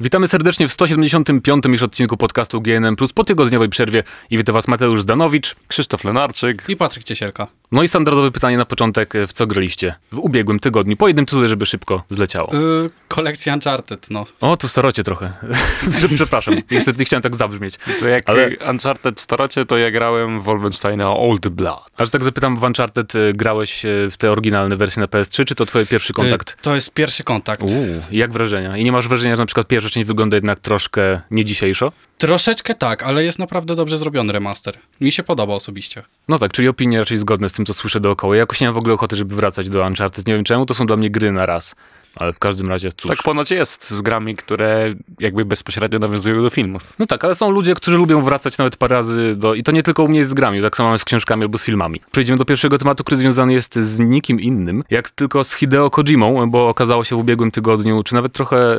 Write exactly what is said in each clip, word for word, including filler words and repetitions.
Witamy serdecznie w sto siedemdziesiątym piątym już odcinku podcastu G N M plus, po tygodniowej przerwie i witam was Mateusz Zdanowicz, Krzysztof Lenarczyk i Patryk Ciesielka. No i standardowe pytanie na początek, w co graliście w ubiegłym tygodniu? Po jednym tytule, żeby szybko zleciało. Yy, kolekcja Uncharted, no. O, to starocie trochę. Przepraszam, nie, chcę, nie chciałem tak zabrzmieć. To jak ale... Uncharted starocie, to ja grałem w Wolfensteina Old Blood. A że tak zapytam, w Uncharted grałeś w te oryginalne wersje na P S trzy, czy to twój pierwszy kontakt? Yy, to jest pierwszy kontakt. Uuu, jak wrażenia? I nie masz wrażenia, że na przykład pierwszy rzecz nie wygląda jednak troszkę nie dzisiejszo? Troszeczkę tak, ale jest naprawdę dobrze zrobiony remaster. Mi się podoba osobiście. No tak, czyli opinie raczej zgodne z tym, co słyszę dookoła. Ja jakoś nie mam w ogóle ochoty, żeby wracać do Uncharted. Nie wiem czemu, to są dla mnie gry na raz. Ale w każdym razie, cóż. Tak ponoć jest z grami, które jakby bezpośrednio nawiązują do filmów. No tak, ale są ludzie, którzy lubią wracać nawet parę razy do... I to nie tylko u mnie jest z grami, tak samo mamy z książkami albo z filmami. Przejdziemy do pierwszego tematu, który związany jest z nikim innym, jak tylko z Hideo Kojimą, bo okazało się w ubiegłym tygodniu, czy nawet trochę,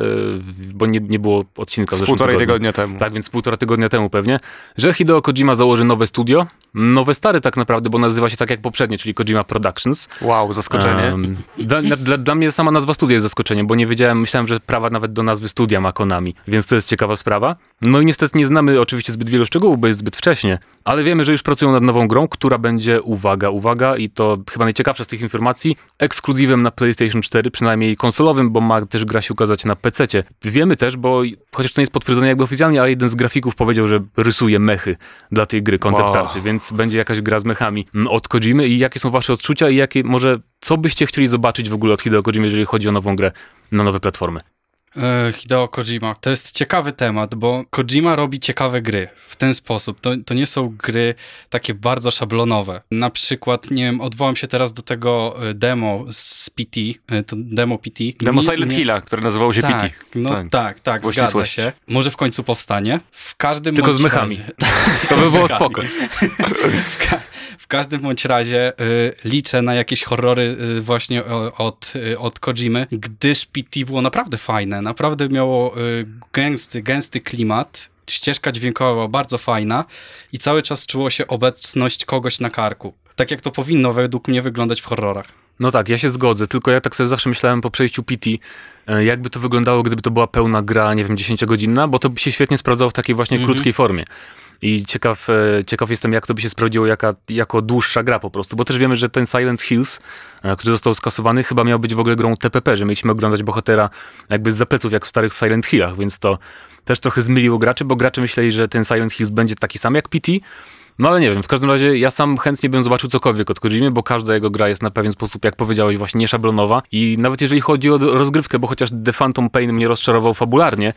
bo nie, nie było odcinka z półtorej tygodniu. tygodnia temu. Tak, więc półtora tygodnia temu pewnie, że Hideo Kojima założy nowe studio. Nowe stary tak naprawdę, bo nazywa się tak jak poprzednie, czyli Kojima Productions. Wow, zaskoczenie. Um, dla, dla, dla mnie sama nazwa studia jest zaskoczeniem, bo nie wiedziałem, myślałem, że prawa nawet do nazwy studia ma Konami, więc to jest ciekawa sprawa. No i niestety nie znamy oczywiście zbyt wielu szczegółów, bo jest zbyt wcześnie, ale wiemy, że już pracują nad nową grą, która będzie, uwaga, uwaga, i to chyba najciekawsza z tych informacji, ekskluzywem na PlayStation cztery, przynajmniej konsolowym, bo ma też gra się ukazać na pececie. Wiemy też, bo chociaż to nie jest potwierdzone jakby oficjalnie, ale jeden z grafików powiedział, że rysuje mechy dla tej gry, koncept wow. arty, więc Więc będzie jakaś gra z mechami od Kojimy. I jakie są wasze odczucia i jakie może co byście chcieli zobaczyć w ogóle od Hideo Kojimy, jeżeli chodzi o nową grę na nowe platformy? Yy, Hideo Kojima. To jest ciekawy temat, bo Kojima robi ciekawe gry w ten sposób. To, to nie są gry takie bardzo szablonowe. Na przykład, nie wiem, odwołam się teraz do tego demo z P T. To demo P T. Demo nie, Silent nie... Hilla, które nazywało się tak, P T. No tak, tak, tak zgadza się. Może w końcu powstanie. W każdym Tylko z mechami. To by było spoko. w, ka- w każdym bądź razie yy, liczę na jakieś horrory yy, właśnie o, od, yy, od Kojimy, gdyż P T było naprawdę fajne. Naprawdę miało y, gęsty, gęsty klimat, ścieżka dźwiękowa była bardzo fajna i cały czas czuło się obecność kogoś na karku. Tak jak to powinno według mnie wyglądać w horrorach. No tak, ja się zgodzę, tylko ja tak sobie zawsze myślałem po przejściu P T, jakby to wyglądało, gdyby to była pełna gra, nie wiem, dziesięciogodzinna, bo to by się świetnie sprawdzało w takiej właśnie mm-hmm. krótkiej formie. I ciekaw, ciekaw jestem, jak to by się sprawdziło jaka, jako dłuższa gra po prostu, bo też wiemy, że ten Silent Hills, który został skasowany, chyba miał być w ogóle grą T P P, że mieliśmy oglądać bohatera jakby z zapleców, jak w starych Silent Hillach, więc to też trochę zmyliło graczy, bo gracze myśleli, że ten Silent Hills będzie taki sam jak P T, no ale nie wiem, w każdym razie ja sam chętnie bym zobaczył cokolwiek od Kojimy, bo każda jego gra jest na pewien sposób, jak powiedziałeś, właśnie nieszablonowa i nawet jeżeli chodzi o rozgrywkę, bo chociaż The Phantom Pain mnie rozczarował fabularnie,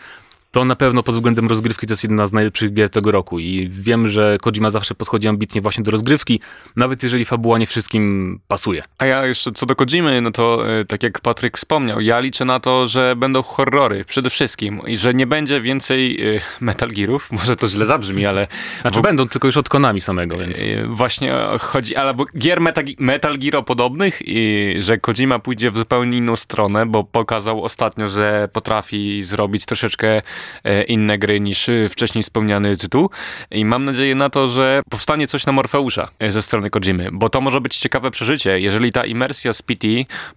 to na pewno pod względem rozgrywki to jest jedna z najlepszych gier tego roku i wiem, że Kojima zawsze podchodzi ambitnie właśnie do rozgrywki, nawet jeżeli fabuła nie wszystkim pasuje. A ja jeszcze co do Kojimy, no to tak jak Patryk wspomniał, ja liczę na to, że będą horrory przede wszystkim i że nie będzie więcej Metal Gearów, może to źle zabrzmi, ale... Znaczy bo... będą, tylko już od Konami samego, więc... Właśnie chodzi, ale bo gier meta... Metal Gear podobnych i że Kojima pójdzie w zupełnie inną stronę, bo pokazał ostatnio, że potrafi zrobić troszeczkę inne gry niż wcześniej wspomniany tytuł i mam nadzieję na to, że powstanie coś na Morfeusza ze strony Kojimy, bo to może być ciekawe przeżycie. Jeżeli ta imersja z P T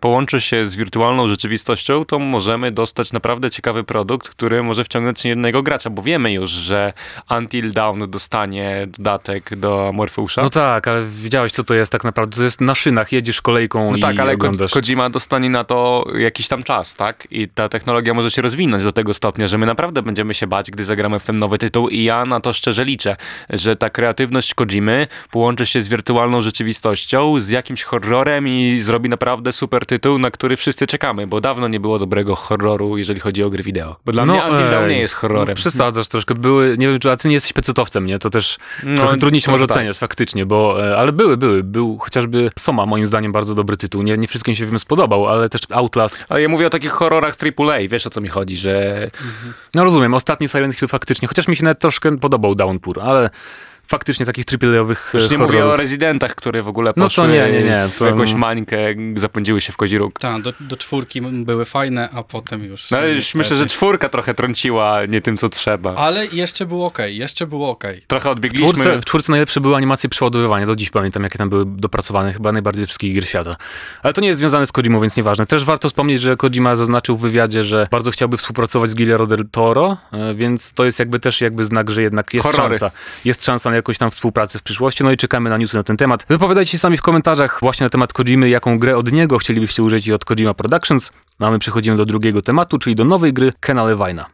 połączy się z wirtualną rzeczywistością, to możemy dostać naprawdę ciekawy produkt, który może wciągnąć nie jednego gracza, bo wiemy już, że Until Dawn dostanie dodatek do Morfeusza. No tak, ale widziałeś, co to jest tak naprawdę. To jest na szynach, jedziesz kolejką no i tak, ale oglądasz. Ko- Kojima dostanie na to jakiś tam czas, tak? I ta technologia może się rozwinąć do tego stopnia, że my naprawdę będziemy się bać, gdy zagramy w ten nowy tytuł i ja na to szczerze liczę, że ta kreatywność Kojimy połączy się z wirtualną rzeczywistością, z jakimś horrorem i zrobi naprawdę super tytuł, na który wszyscy czekamy, bo dawno nie było dobrego horroru, jeżeli chodzi o gry wideo. Bo dla no, mnie Until Dawn nie jest horrorem. No, przesadzasz troszkę. Były, nie wiem, czy a ty nie jesteś pecetowcem, nie? To też no, trochę trudniej się może tak oceniać faktycznie, bo, ale były, były. Był chociażby Soma, moim zdaniem, bardzo dobry tytuł. Nie, nie wszystkim się wiem spodobał, ale też Outlast. Ale ja mówię o takich horrorach triple A, wiesz o co mi chodzi, że... Mhm. No rozumiem, ostatni Silent Hill faktycznie, chociaż mi się nawet troszkę podobał Downpour, ale faktycznie takich triple A-owych horrorów. Już nie horrorów. Mówię o rezydentach, które w ogóle poszły no to nie, nie, nie, w to... jakąś mańkę, zapędziły się w kozi róg. Tak, do, do czwórki były fajne, a potem już... No już myślę, że czwórka trochę trąciła nie tym, co trzeba. Ale jeszcze było okej, okay, jeszcze było okej. Okay. Trochę odbiegliśmy. W czwórce, w czwórce najlepsze były animacje przeładowywania, do dziś pamiętam, jakie tam były dopracowane, chyba najbardziej wszystkich gier świata. Ale to nie jest związane z Kojimą, więc nieważne. Też warto wspomnieć, że Kojima zaznaczył w wywiadzie, że bardzo chciałby współpracować z Guillermo del Toro, więc to jest jakby też jakby znak, że jednak jest Horrory. szansa. Jest szansa na jakąś tam współpracę w przyszłości, no i czekamy na newsy na ten temat. Wypowiadajcie się sami w komentarzach właśnie na temat Kojimy, jaką grę od niego chcielibyście użyć i od Kojima Productions. A my przechodzimy do drugiego tematu, czyli do nowej gry Kena Levine'a.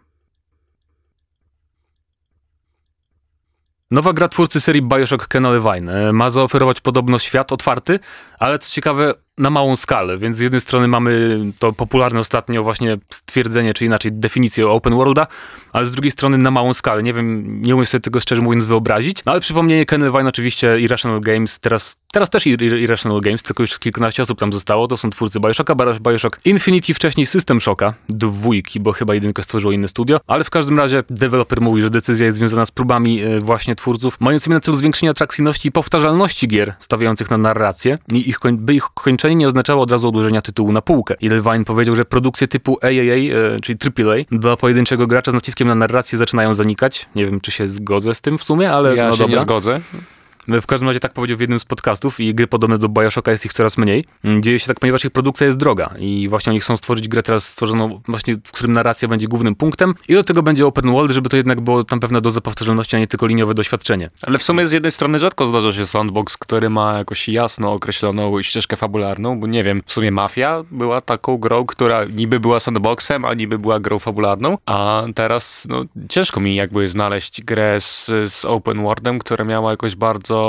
Nowa gra twórcy serii Bioshock Kena Levine ma zaoferować podobno świat otwarty, ale co ciekawe na małą skalę, więc z jednej strony mamy to popularne ostatnio właśnie stwierdzenie, czy inaczej definicję open worlda, ale z drugiej strony na małą skalę. Nie wiem, nie umiem sobie tego szczerze mówiąc wyobrazić, no ale przypomnienie Ken Levine oczywiście Irrational Games, teraz, teraz też Irrational Games, tylko już kilkanaście osób tam zostało, to są twórcy Bioshocka, Bioshock Infinity, wcześniej System Shocka, dwójki, bo chyba jedynkę stworzyło inne studio, ale w każdym razie deweloper mówi, że decyzja jest związana z próbami właśnie twórców mającymi na celu zwiększenie atrakcyjności i powtarzalności gier stawiających na narrację, i ich koń- by ich kończenie nie oznaczało od razu odłożenia tytułu na półkę. I Levine powiedział, że produkcje typu A A A, czyli triple A, dla pojedynczego gracza z naciskiem na narrację zaczynają zanikać. Nie wiem, czy się zgodzę z tym w sumie, ale ja no się dobra. nie zgodzę. W każdym razie tak powiedział w jednym z podcastów i gry podobne do Bioshocka jest ich coraz mniej. Dzieje się tak, ponieważ ich produkcja jest droga i właśnie oni chcą stworzyć grę teraz stworzoną właśnie, w którym narracja będzie głównym punktem i do tego będzie open world, żeby to jednak było tam pewna doza powtarzalności, a nie tylko liniowe doświadczenie. Ale w sumie z jednej strony rzadko zdarza się sandbox, który ma jakoś jasno określoną ścieżkę fabularną, bo nie wiem, w sumie Mafia była taką grą, która niby była sandboxem, a niby była grą fabularną, a teraz no, ciężko mi jakby znaleźć grę z, z open worldem, która miała jakoś bardzo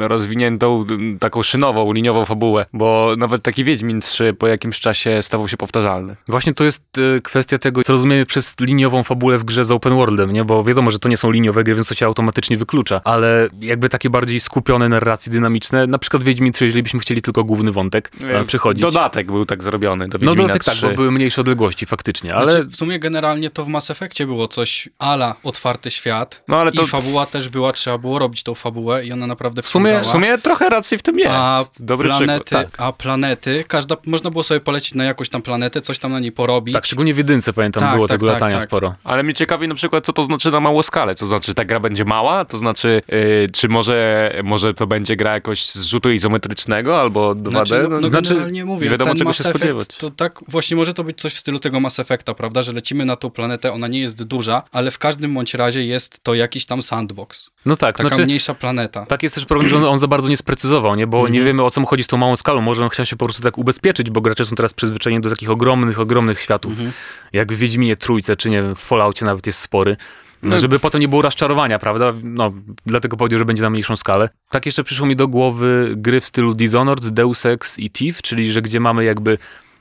rozwiniętą taką szynową, liniową fabułę, bo nawet taki Wiedźmin trzy po jakimś czasie stawał się powtarzalny. Właśnie to jest y, kwestia tego, co rozumiemy przez liniową fabułę w grze z open worldem, nie? Bo wiadomo, że to nie są liniowe gry, więc to się automatycznie wyklucza, ale jakby takie bardziej skupione narracje dynamiczne, na przykład Wiedźmin trzy, jeżeli byśmy chcieli tylko główny wątek e, przychodzić. Dodatek był tak zrobiony do Wiedźmina trzy. No dodatek trzy. Tak, bo były mniejsze odległości faktycznie, ale... Znaczy, w sumie generalnie to w Mass Effectie było coś ala otwarty świat, no, ale to... i fabuła też była, trzeba było robić tą fabułę i ona naprawdę w sumie, w sumie trochę racji w tym jest. A Dobry planety, przykład. Tak. A planety, każda, można było sobie polecić na jakąś tam planetę, coś tam na niej porobić. Tak, szczególnie w jedynce pamiętam, tak, było tak, tego tak, latania tak. sporo. Ale mnie ciekawi na przykład, co to znaczy na małą skalę. Co znaczy, ta gra będzie mała? To znaczy, yy, czy może, może to będzie gra jakoś z rzutu izometrycznego albo dwa D? Znaczy, no, no znaczy, generalnie mówię, nie wiadomo, czego się spodziewać. To tak, właśnie może to być coś w stylu tego Mass Effecta, prawda, że lecimy na tą planetę, ona nie jest duża, ale w każdym bądź razie jest to jakiś tam sandbox. No tak. Taka znaczy, mniejsza planeta. Tak, jest też problem, że on, on za bardzo nie sprecyzował, nie? Bo mm-hmm. nie wiemy, o co mu chodzi z tą małą skalą. Może on chciał się po prostu tak ubezpieczyć, bo gracze są teraz przyzwyczajeni do takich ogromnych, ogromnych światów. Mm-hmm. Jak w Wiedźminie Trójce, czy nie wiem, w Falloutie nawet jest spory. No, żeby potem nie było rozczarowania, prawda? No, dlatego powiedział, że będzie na mniejszą skalę. Tak jeszcze przyszło mi do głowy gry w stylu Dishonored, Deus Ex i Thief, czyli że gdzie mamy jakby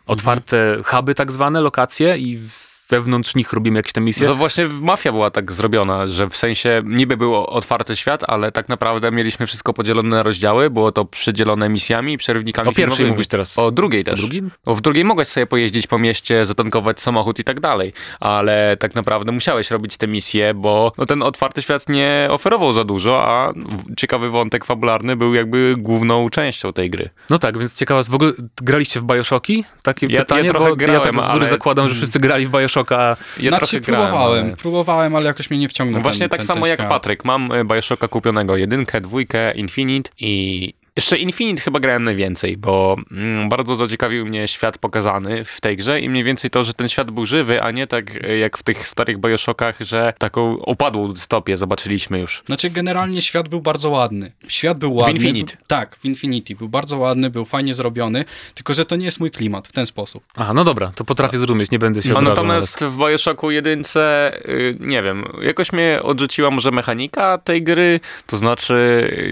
otwarte mm-hmm. huby tak zwane, lokacje i... W wewnątrz nich robimy jakieś te misje. No to właśnie Mafia była tak zrobiona, że w sensie niby był otwarty świat, ale tak naprawdę mieliśmy wszystko podzielone na rozdziały, było to przydzielone misjami, przerywnikami. O pierwszej mówisz teraz. O drugiej też. Drugim? O w drugiej mogłeś sobie pojeździć po mieście, zatankować samochód i tak dalej, ale tak naprawdę musiałeś robić te misje, bo no ten otwarty świat nie oferował za dużo, a ciekawy wątek fabularny był jakby główną częścią tej gry. No tak, więc ciekawa jest, w ogóle graliście w Bioshocki? Takie ja, pytanie, ja trochę bo grałem, ja tak z góry ale... zakładam, że wszyscy grali w Bioshock. Bioshocka. Ja znaczy, próbowałem, grałem, ale... próbowałem, ale jakoś mnie nie wciągnął. No właśnie ten, tak ten, samo ten jak świat. Patryk. Mam Bioshocka kupionego jedynkę, dwójkę, Infinite i... Jeszcze Infinite chyba grałem najwięcej, bo mm, bardzo zaciekawił mnie świat pokazany w tej grze i mniej więcej to, że ten świat był żywy, a nie tak jak w tych starych Bioshockach, że taką upadłą dystopię zobaczyliśmy już. Znaczy generalnie świat był bardzo ładny. Świat był ładny. W Infinite. Był, tak, w Infinity. Był bardzo ładny, był fajnie zrobiony, tylko że to nie jest mój klimat w ten sposób. Aha, no dobra, to potrafię zrozumieć, nie będę się obrażał. Natomiast w Bioshocku jedynce, yy, nie wiem, jakoś mnie odrzuciła może mechanika tej gry, to znaczy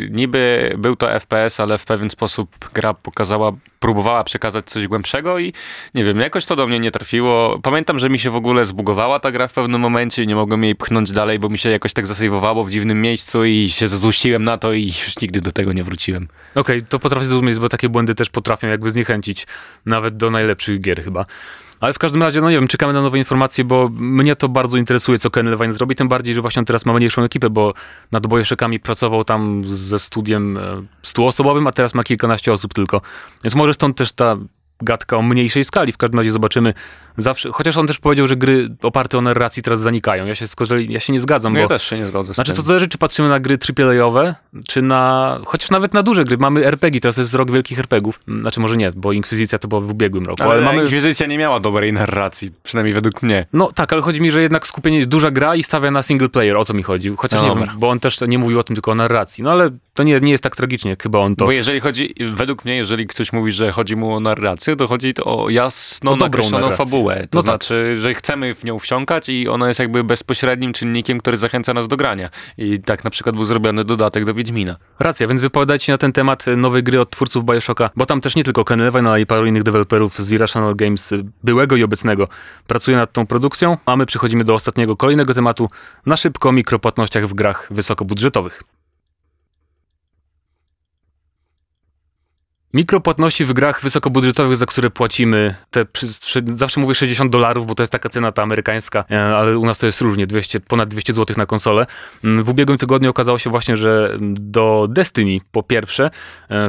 yy, niby był to F P S, ale w pewien sposób gra pokazała, próbowała przekazać coś głębszego i nie wiem, jakoś to do mnie nie trafiło. Pamiętam, że mi się w ogóle zbugowała ta gra w pewnym momencie i nie mogłem jej pchnąć dalej, bo mi się jakoś tak zasejwowało w dziwnym miejscu i się zazłościłem na to i już nigdy do tego nie wróciłem. Okej, okay, to potrafię zrozumieć, bo takie błędy też potrafią jakby zniechęcić nawet do najlepszych gier chyba. Ale w każdym razie, no nie wiem, czekamy na nowe informacje, bo mnie to bardzo interesuje, co Ken Levine zrobi, tym bardziej, że właśnie teraz ma mniejszą ekipę, bo nad Bojeszykami pracował tam ze studiem stuoosobowym, a teraz ma kilkanaście osób tylko. Więc może stąd też ta gadka o mniejszej skali. W każdym razie zobaczymy zawsze. Chociaż on też powiedział, że gry oparte o narracji teraz zanikają. Ja się, ja się nie zgadzam. No bo, ja też się nie zgodzę z znaczy, tym. To zależy, czy patrzymy na gry triple A-owe, czy na... Chociaż nawet na duże gry. Mamy R P G, teraz jest rok wielkich R P G-ów. Znaczy, może nie, bo Inkwizycja to była w ubiegłym roku. Ale, ale mamy... Inkwizycja nie miała dobrej narracji, przynajmniej według mnie. No tak, ale chodzi mi, że jednak skupienie jest duża gra i stawia na single player. O to mi chodzi. Chociaż no, nie wiem, bo on też nie mówił o tym, tylko o narracji. No ale to nie, nie jest tak tragicznie, jak chyba on to... Bo jeżeli chodzi... Według mnie, jeżeli ktoś mówi, że chodzi mu o narrację, to chodzi o jasno nakreśloną fabułę. To no znaczy, tak, że chcemy w nią wsiąkać i ona jest jakby bezpośrednim czynnikiem, który zachęca nas do grania. I tak na przykład był zrobiony dodatek do Wiedźmina. Racja, więc wypowiadajcie na ten temat nowej gry od twórców Bioshocka, bo tam też nie tylko Ken Levine, ale i paru innych deweloperów z Irrational Games byłego i obecnego pracuje nad tą produkcją, a my przechodzimy do ostatniego, kolejnego tematu na szybko o mikropłatnościach w grach wysokobudżetowych. Mikropłatności w grach wysokobudżetowych, za które płacimy, te przy, przy, zawsze mówię sześćdziesiąt dolarów, bo to jest taka cena ta amerykańska, ale u nas to jest różnie, dwieście, ponad dwieście złotych na konsolę. W ubiegłym tygodniu okazało się właśnie, że do Destiny po pierwsze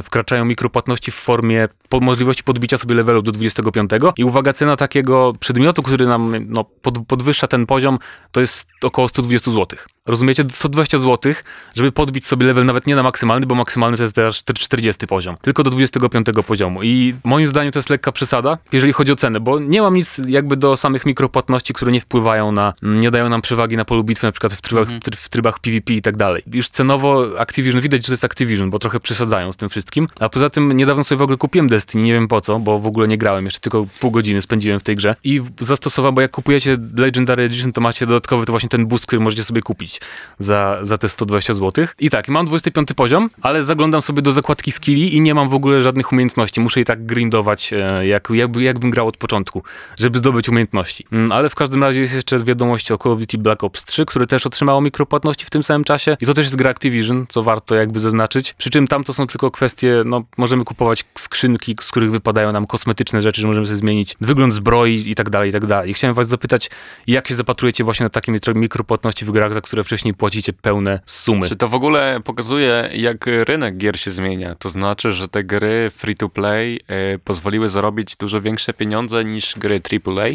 wkraczają mikropłatności w formie po, możliwości podbicia sobie levelu do dwudziestego piątego i uwaga, cena takiego przedmiotu, który nam no, pod, podwyższa ten poziom, to jest około sto dwadzieścia złotych. Rozumiecie? sto dwadzieścia złotych, żeby podbić sobie level nawet nie na maksymalny, bo maksymalny to jest teraz czterdziesty poziom, tylko do dwudziestego piątego poziomu. I moim zdaniem to jest lekka przesada, jeżeli chodzi o cenę, bo nie mam nic jakby do samych mikropłatności, które nie wpływają na, nie dają nam przewagi na polu bitwy, na przykład w trybach, mm. tryb, w trybach PvP i tak dalej. Już cenowo Activision, widać, że to jest Activision, bo trochę przesadzają z tym wszystkim. A poza tym niedawno sobie w ogóle kupiłem Destiny, nie wiem po co, bo w ogóle nie grałem, jeszcze tylko pół godziny spędziłem w tej grze. I zastosowałem, bo jak kupujecie Legendary Edition, to macie dodatkowy to właśnie ten boost, który możecie sobie kupić Za, za te sto dwadzieścia złotych. I tak, mam dwudziesty piąty poziom, ale zaglądam sobie do zakładki skilli i nie mam w ogóle żadnych umiejętności. Muszę i tak grindować, jak, jakby, jakbym grał od początku, żeby zdobyć umiejętności. Ale w każdym razie jest jeszcze wiadomość o Call of Duty Black Ops trzy, które też otrzymało mikropłatności w tym samym czasie. I to też jest gra Activision, co warto jakby zaznaczyć. Przy czym tam to są tylko kwestie, no możemy kupować skrzynki, z których wypadają nam kosmetyczne rzeczy, że możemy sobie zmienić wygląd zbroi i tak dalej, i tak dalej. I chciałem was zapytać, jak się zapatrujecie właśnie na takie mikropłatności w grach, za które wcześniej płacicie pełne sumy. Czy to w ogóle pokazuje, jak rynek gier się zmienia? To znaczy, że te gry free-to-play y, pozwoliły zarobić dużo większe pieniądze niż gry triple A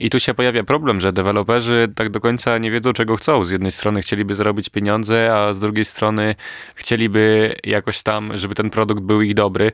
i tu się pojawia problem, że deweloperzy tak do końca nie wiedzą, czego chcą. Z jednej strony chcieliby zarobić pieniądze, a z drugiej strony chcieliby jakoś tam, żeby ten produkt był ich dobry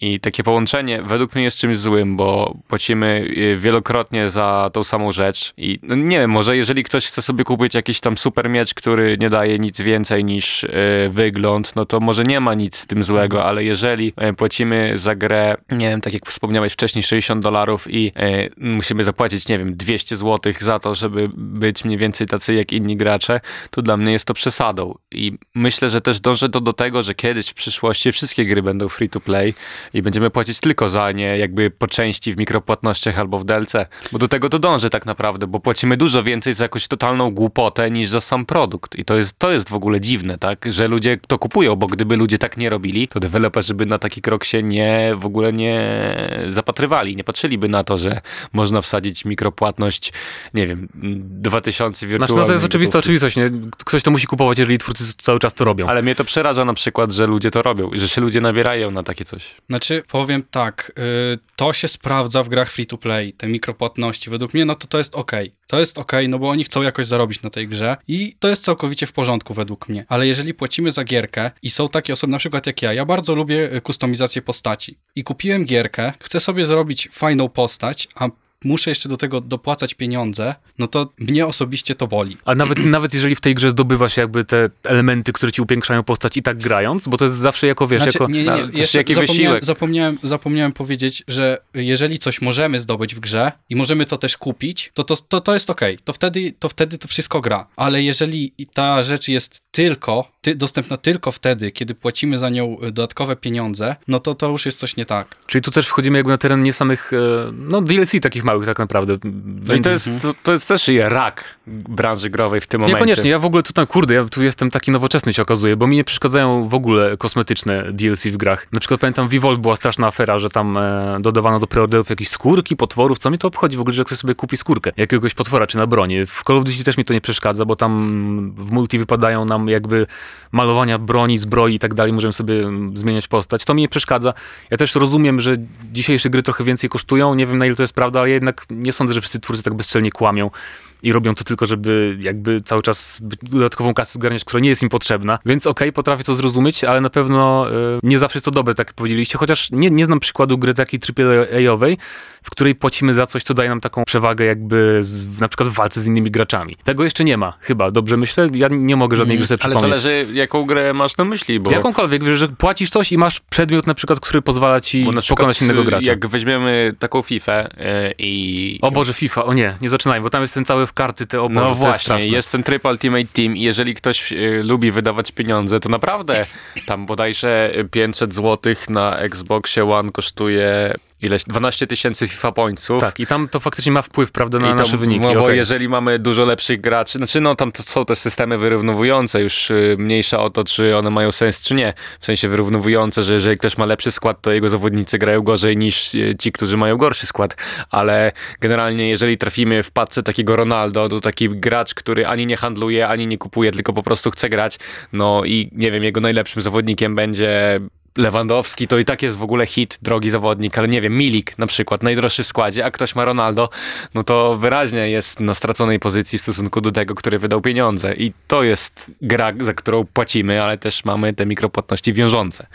i takie połączenie według mnie jest czymś złym, bo płacimy wielokrotnie za tą samą rzecz i no nie wiem, może jeżeli ktoś chce sobie kupić jakiś tam super miecz, który nie daje nic więcej niż y, wygląd, no to może nie ma nic z tym złego, ale jeżeli y, płacimy za grę, nie wiem, tak jak wspomniałeś wcześniej, sześćdziesiąt dolarów i y, musimy zapłacić, nie wiem, dwieście złotych za to, żeby być mniej więcej tacy jak inni gracze, to dla mnie jest to przesadą. I myślę, że też dążę to do tego, że kiedyś w przyszłości wszystkie gry będą free to play i będziemy płacić tylko za nie, jakby po części w mikropłatnościach albo w D L C, bo do tego to dążę tak naprawdę, bo płacimy dużo więcej za jakąś totalną głupotę niż za sam produkt. I to jest, to jest w ogóle dziwne, tak, że ludzie to kupują, bo gdyby ludzie tak nie robili, to deweloperzy by na taki krok się nie, w ogóle nie zapatrywali, nie patrzyliby na to, że można wsadzić mikropłatność, nie wiem, dwa tysiące wirtualnych. Znaczy, no to jest oczywista oczywistość, nie? Ktoś to musi kupować, jeżeli twórcy cały czas to robią. Ale mnie to przeraża na przykład, że ludzie to robią, że się ludzie nabierają na takie coś. Znaczy, powiem tak, yy, to się sprawdza w grach free-to-play, te mikropłatności. Według mnie, no to to jest okej. Okay. To jest okej, okay, no bo oni chcą jakoś zarobić na tej grze i to jest całkowicie w porządku według mnie, ale jeżeli płacimy za gierkę i są takie osoby, na przykład jak ja, ja bardzo lubię kustomizację postaci i kupiłem gierkę, chcę sobie zrobić fajną postać, a muszę jeszcze do tego dopłacać pieniądze, no to mnie osobiście to boli. A nawet, nawet jeżeli w tej grze zdobywasz jakby te elementy, które ci upiększają postać i tak grając, bo to jest zawsze jako, wiesz, znaczy, jako... Nie, nie, nie. To jeszcze jaki wysiłek. Zapomniałem, zapomniałem powiedzieć, że jeżeli coś możemy zdobyć w grze i możemy to też kupić, to to, to, to jest okej. Okay. To, wtedy, to wtedy to wszystko gra. Ale jeżeli ta rzecz jest tylko ty, dostępna tylko wtedy, kiedy płacimy za nią dodatkowe pieniądze, no to to już jest coś nie tak. Czyli tu też wchodzimy jakby na teren nie samych, no D L C takich małych tak naprawdę. No i to jest, to, to jest też rak branży growej w tym momencie. Niekoniecznie, ja w ogóle tutaj, kurde, ja tu jestem taki nowoczesny się okazuje, bo mi nie przeszkadzają w ogóle kosmetyczne D L C w grach. Na przykład pamiętam w Evolve była straszna afera, że tam e, dodawano do preorderów jakieś skórki, potworów, co mi to obchodzi w ogóle, że ktoś sobie kupi skórkę jakiegoś potwora czy na broni. W Call of Duty też mi to nie przeszkadza, bo tam w multi wypadają nam jakby malowania broni, zbroi i tak dalej, możemy sobie zmieniać postać. To mi nie przeszkadza. Ja też rozumiem, że dzisiejsze gry trochę więcej kosztują, nie wiem na ile to jest prawda, ale jednak nie sądzę, że wszyscy twórcy tak bezczelnie kłamią i robią to tylko, żeby jakby cały czas dodatkową kasę zgarniać, która nie jest im potrzebna. Więc okej, okay, potrafię to zrozumieć, ale na pewno y, nie zawsze jest to dobre, tak jak powiedzieliście. Chociaż nie, nie znam przykładu gry takiej triple A-owej, w której płacimy za coś, co daje nam taką przewagę jakby z, na przykład w walce z innymi graczami. Tego jeszcze nie ma, chyba. Dobrze myślę? Ja nie mogę żadnej mm, gry sobie przypomnieć. Ale zależy, jaką grę masz na myśli, bo... Jakąkolwiek, wiesz, że płacisz coś i masz przedmiot na przykład, który pozwala ci pokonać innego gracza. Jak weźmiemy taką Fifę yy, i... O Boże, Fifa, o nie, nie zaczynajmy, bo tam jest ten cały w karty te oboje. No właśnie, jest, jest ten tryb Ultimate Team i jeżeli ktoś y, lubi wydawać pieniądze, to naprawdę tam bodajże pięćset złotych na Xboxie One kosztuje... Ileś? dwanaście tysięcy FIFA pointsów. Tak, i tam to faktycznie ma wpływ, prawda, na to, nasze wyniki. No bo okay. jeżeli mamy dużo lepszych graczy, znaczy no tam to są też systemy wyrównowujące, już y, mniejsza o to, czy one mają sens, czy nie. W sensie wyrównowujące, że jeżeli ktoś ma lepszy skład, to jego zawodnicy grają gorzej niż y, ci, którzy mają gorszy skład. Ale generalnie, jeżeli trafimy w paczce takiego Ronaldo, to taki gracz, który ani nie handluje, ani nie kupuje, tylko po prostu chce grać, no i nie wiem, jego najlepszym zawodnikiem będzie... Lewandowski, to i tak jest w ogóle hit, drogi zawodnik, ale nie wiem, Milik na przykład, najdroższy w składzie, a ktoś ma Ronaldo, no to wyraźnie jest na straconej pozycji w stosunku do tego, który wydał pieniądze. I to jest gra, za którą płacimy, ale też mamy te mikropłatności wiążące.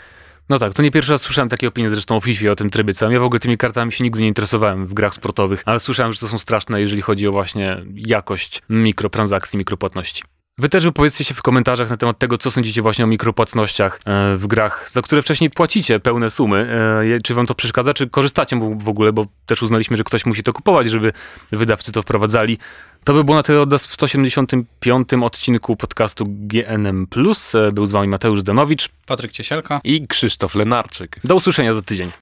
No tak, to nie pierwszy raz słyszałem takie opinie zresztą o FIFA, o tym trybie całym. Ja w ogóle tymi kartami się nigdy nie interesowałem w grach sportowych, ale słyszałem, że to są straszne, jeżeli chodzi o właśnie jakość mikrotransakcji, mikropłatności. Wy też wypowiedzcie się w komentarzach na temat tego, co sądzicie właśnie o mikropłatnościach w grach, za które wcześniej płacicie pełne sumy. Czy wam to przeszkadza, czy korzystacie w ogóle, bo też uznaliśmy, że ktoś musi to kupować, żeby wydawcy to wprowadzali. To by było na tyle od nas w sto siedemdziesiątym piątym odcinku podcastu G N M plus. Był z wami Mateusz Zdanowicz, Patryk Ciesielka i Krzysztof Lenarczyk. Do usłyszenia za tydzień.